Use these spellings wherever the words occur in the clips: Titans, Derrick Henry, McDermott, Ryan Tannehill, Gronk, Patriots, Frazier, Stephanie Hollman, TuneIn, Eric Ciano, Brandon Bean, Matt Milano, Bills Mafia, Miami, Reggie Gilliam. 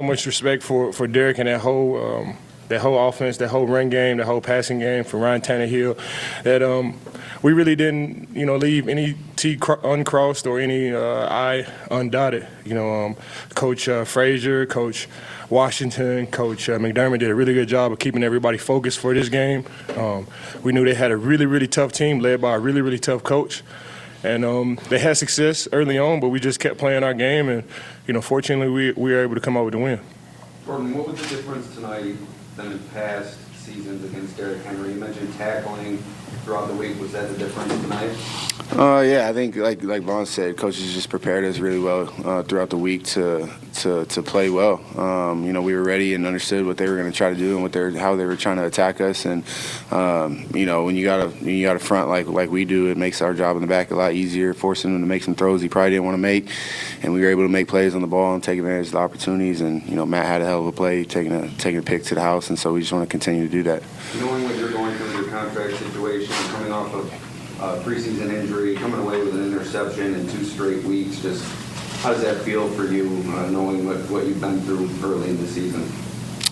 So much respect for Derrick and that whole offense, that whole run game, that whole passing game for Ryan Tannehill, that we really didn't, leave any T uncrossed or any I undotted. Coach Frazier, Coach Washington, Coach McDermott did a really good job of keeping everybody focused for this game. We knew they had a really, really tough team led by a really, really tough coach. And they had success early on, but we just kept playing our game. And, fortunately, we were able to come out with the win. Gordon, what was the difference tonight than in past seasons against Derrick Henry? You mentioned tackling throughout the week. Was that the difference tonight? Yeah, I think like Vaughn said, coaches just prepared us really well throughout the week to play well. We were ready and understood what they were going to try to do and how they were trying to attack us. And when you got a front like we do, it makes our job in the back a lot easier, forcing them to make some throws he probably didn't want to make. And we were able to make plays on the ball and take advantage of the opportunities. And Matt had a hell of a play, taking a pick to the house. And so we just want to continue to do that. Knowing what you're going through, your contract situation, coming off of preseason injury, coming away with an interception in 2 straight weeks, just how does that feel for you, knowing what you've been through early in the season?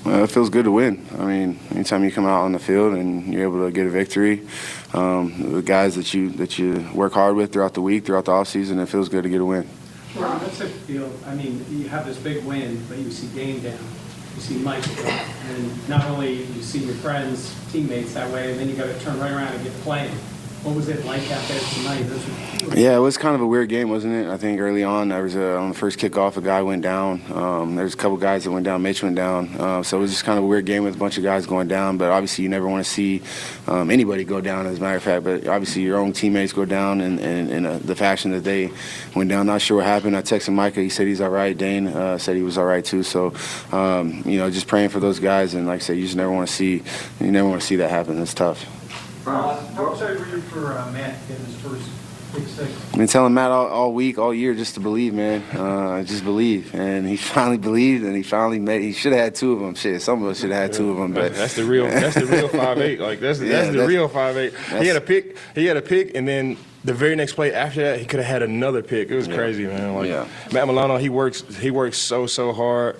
It feels good to win. I mean, anytime you come out on the field and you're able to get a victory, the guys that you work hard with throughout the week, throughout the offseason, it feels good to get a win. Ron, what's it feel? I mean, you have this big win, but you see Dane down. You see Mike, and not only you see your friends, teammates that way, and then you got to turn right around and get playing. What was it like out there tonight? Yeah, it was kind of a weird game, wasn't it? I think early on, there was on the first kickoff, a guy went down. There's a couple guys that went down. Mitch went down. So it was just kind of a weird game with a bunch of guys going down. But obviously, you never want to see anybody go down, as a matter of fact. But obviously, your own teammates go down in the fashion that they went down. Not sure what happened. I texted Micah. He said he's all right. Dane said he was all right, too. So, just praying for those guys. And like I said, you just never want to see that happen. It's tough. How excited were you for Matt getting his first big sack? I've been telling Matt all week, all year, just to believe, man. Just believe. And he finally believed, and he finally made. He should have had 2 of them. Shit, some of us should have had 2 of them. But that's the real 5'8". Like that's the real 5'8". He had a pick, and then the very next play after that, he could have had another pick. It was crazy, man. Matt Milano, he works so hard.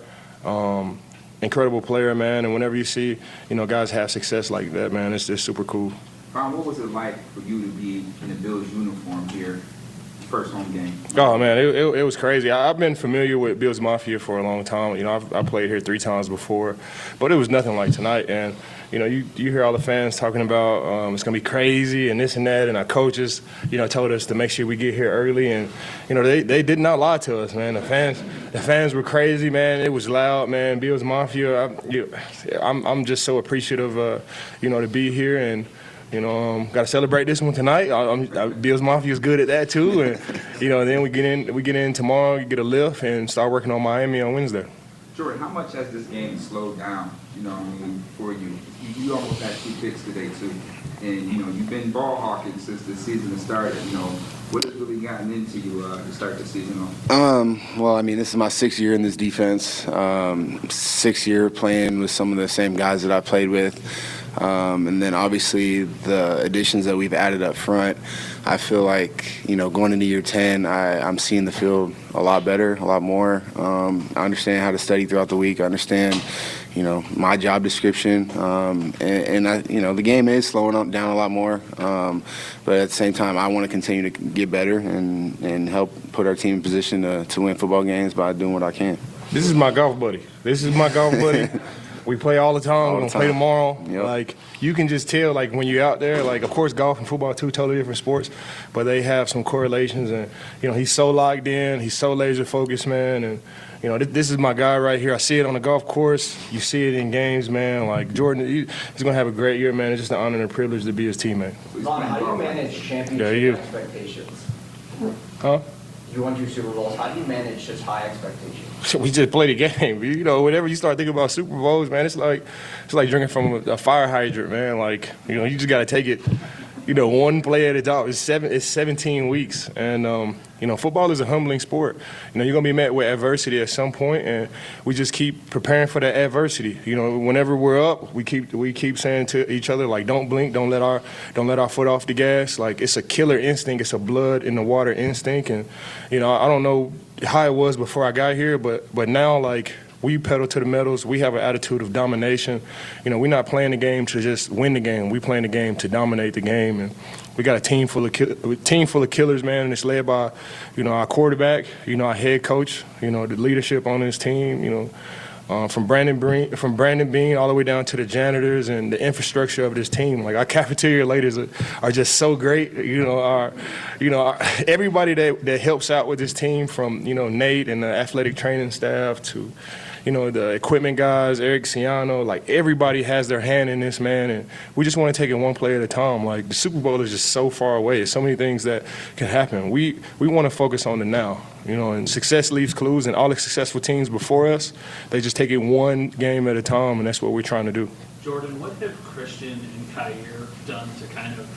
Incredible player, man. And whenever you see, guys have success like that, man, it's just super cool. Ron, what was it like for you to be in the Bills uniform here, first home game? Oh, man, it was crazy. I've been familiar with Bills Mafia for a long time. I played here 3 times before, but it was nothing like tonight. And, you hear all the fans talking about it's going to be crazy and this and that, and our coaches, told us to make sure we get here early. And, they did not lie to us, man. The fans were crazy, man. It was loud, man. Bills Mafia, I'm just so appreciative, to be here and, got to celebrate this one tonight. Bills Mafia is good at that too, and then we get in tomorrow. You get a lift and start working on Miami on Wednesday. Jordan, how much has this game slowed down? For you, you almost had 2 picks today too, and you've been ball hawking since the season has started. What has really gotten into you to start the season off? Well, this is my 6th year in this defense. 6th year playing with some of the same guys that I played with. And then obviously the additions that we've added up front, I feel like, going into year 10, I'm seeing the field a lot better, a lot more. I understand how to study throughout the week. I understand, my job description. And the game is slowing down a lot more. But at the same time, I want to continue to get better and help put our team in position to win football games by doing what I can. This is my golf buddy. We play all the time. We're going to play tomorrow. Yep. You can just tell, when you're out there, of course, golf and football are 2 totally different sports, but they have some correlations. And, he's so locked in. He's so laser-focused, man. And, this is my guy right here. I see it on the golf course. You see it in games, man. Jordan, he's going to have a great year, man. It's just an honor and a privilege to be his teammate. Vaughn, how do you manage championship expectations? Huh? You won two Super Bowls. How do you manage such high expectations? So we just play the game. You know, whenever you start thinking about Super Bowls, man, it's like drinking from a fire hydrant, man. Like, you know, you just got to take it, you know, one play at a time. It's 17 weeks. And, you know, football is a humbling sport. You know, you're going to be met with adversity at some point, and we just keep preparing for that adversity. You know, whenever we're up, we keep saying to each other, like, don't blink, don't let our foot off the gas. Like, it's a killer instinct. It's a blood in the water instinct. And, you know, I don't know how it was before I got here, but now, like, we pedal to the metals. We have an attitude of domination. You know, we're not playing the game to just win the game. We're playing the game to dominate the game. And we got a team full of killers, man, and it's led by, you know, our quarterback, you know, our head coach, you know, the leadership on this team, you know, from Brandon Bean all the way down to the janitors and the infrastructure of this team. Like, our cafeteria ladies are just so great. You know, everybody that helps out with this team, from, you know, Nate and the athletic training staff to, you know, the equipment guys, Eric Ciano, like, everybody has their hand in this, man, and we just want to take it one play at a time. Like, the Super Bowl is just so far away. There's so many things that can happen. We want to focus on the now, you know, and success leaves clues, and all the successful teams before us, they just take it one game at a time, and that's what we're trying to do. Jordan, what have Christian and Kyer done to kind of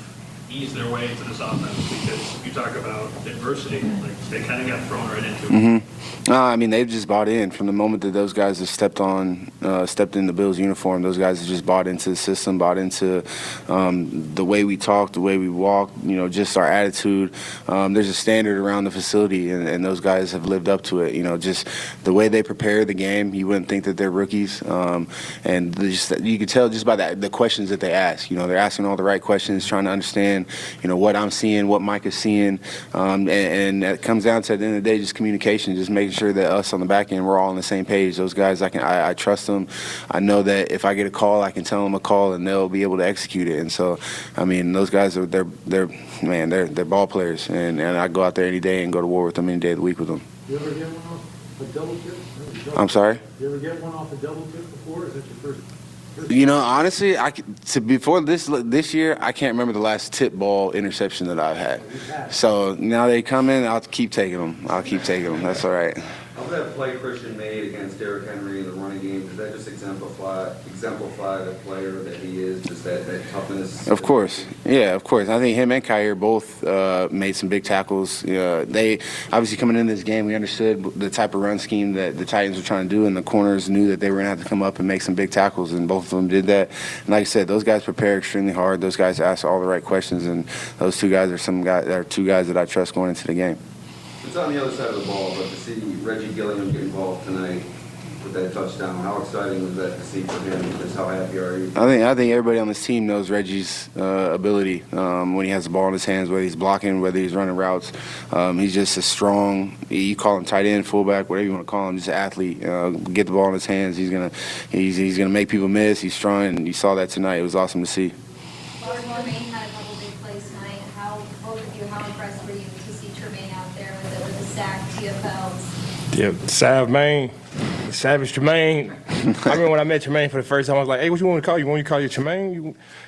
ease their way into this offense? Because you talk about adversity, like, they kind of got thrown right into it. Mm-hmm. I mean, they've just bought in. From the moment that those guys have stepped in the Bills uniform, those guys have just bought into the system, bought into the way we talk, the way we walk, you know, just our attitude. There's a standard around the facility, and those guys have lived up to it. You know, just the way they prepare the game, you wouldn't think that they're rookies. And just, you could tell just by the questions that they ask. You know, they're asking all the right questions, trying to understand, you know, what I'm seeing, what Mike is seeing, and it comes down to, at the end of the day, just communication, just making sure that us on the back end, we're all on the same page. Those guys, I trust them. I know that if I get a call, I can tell them a call, and they'll be able to execute it. And so, I mean, those guys are they're ball players, and I go out there any day and go to war with them any day of the week with them. You ever get one off a double tip? I'm sorry? You ever get one off a double tip before? Or is that your first? You know, honestly, before this year, I can't remember the last tip ball interception that I've had. So now they come in, I'll keep taking them. That's all right. How was that play Christian made against Derrick Henry in the running game? Did that just exemplify the player that he is, just that toughness? Of course. Yeah, of course. I think him and Kyer both made some big tackles. They obviously, coming into this game, we understood the type of run scheme that the Titans were trying to do, and the corners knew that they were going to have to come up and make some big tackles, and both of them did that. And like I said, those guys prepare extremely hard. Those guys ask all the right questions, and those two guys are two guys that I trust going into the game. It's on the other side of the ball, but to see Reggie Gilliam get involved tonight with that touchdown, how exciting was that to see for him? Just how happy are you? I think everybody on this team knows Reggie's ability when he has the ball in his hands, whether he's blocking, whether he's running routes. He's just a strong, you call him tight end, fullback, whatever you want to call him, just an athlete. Get the ball in his hands. He's gonna make people miss. He's strong, and you saw that tonight. It was awesome to see. Yeah, Savage Tremaine. I remember when I met Tremaine for the first time, I was like, hey, what you want to call you? Want you to call you Tremaine?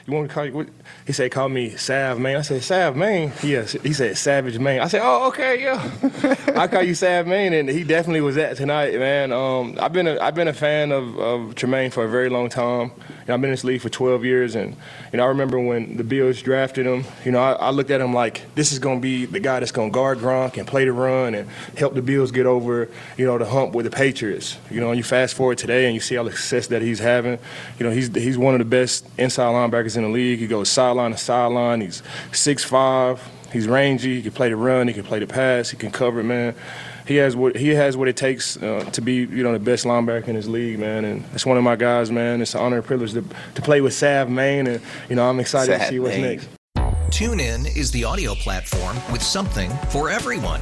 You want to call you what? He said, call me Sav, man. I said, Sav, man? Yes. He said, Savage, man. I said, oh, okay, yeah. I call you Sav, man, and he definitely was that tonight, man. I've been a fan of Tremaine for a very long time. You know, I've been in this league for 12 years, and you know, I remember when the Bills drafted him, you know, I looked at him like, this is going to be the guy that's going to guard Gronk and play the run and help the Bills get over, you know, the hump with the Patriots. You know, and you fast forward today and you see all the success that he's having. You know, he's one of the best inside linebackers in the league. He goes sideline to sideline. He's 6'5". He's rangy. He can play the run. He can play the pass. He can cover it, man. He has what it takes to be, you know, the best linebacker in this league, man. And it's one of my guys, man. It's an honor and privilege to play with Sav Maine, and you know, I'm excited to see what's next. TuneIn is the audio platform with something for everyone.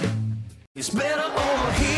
It's better over here.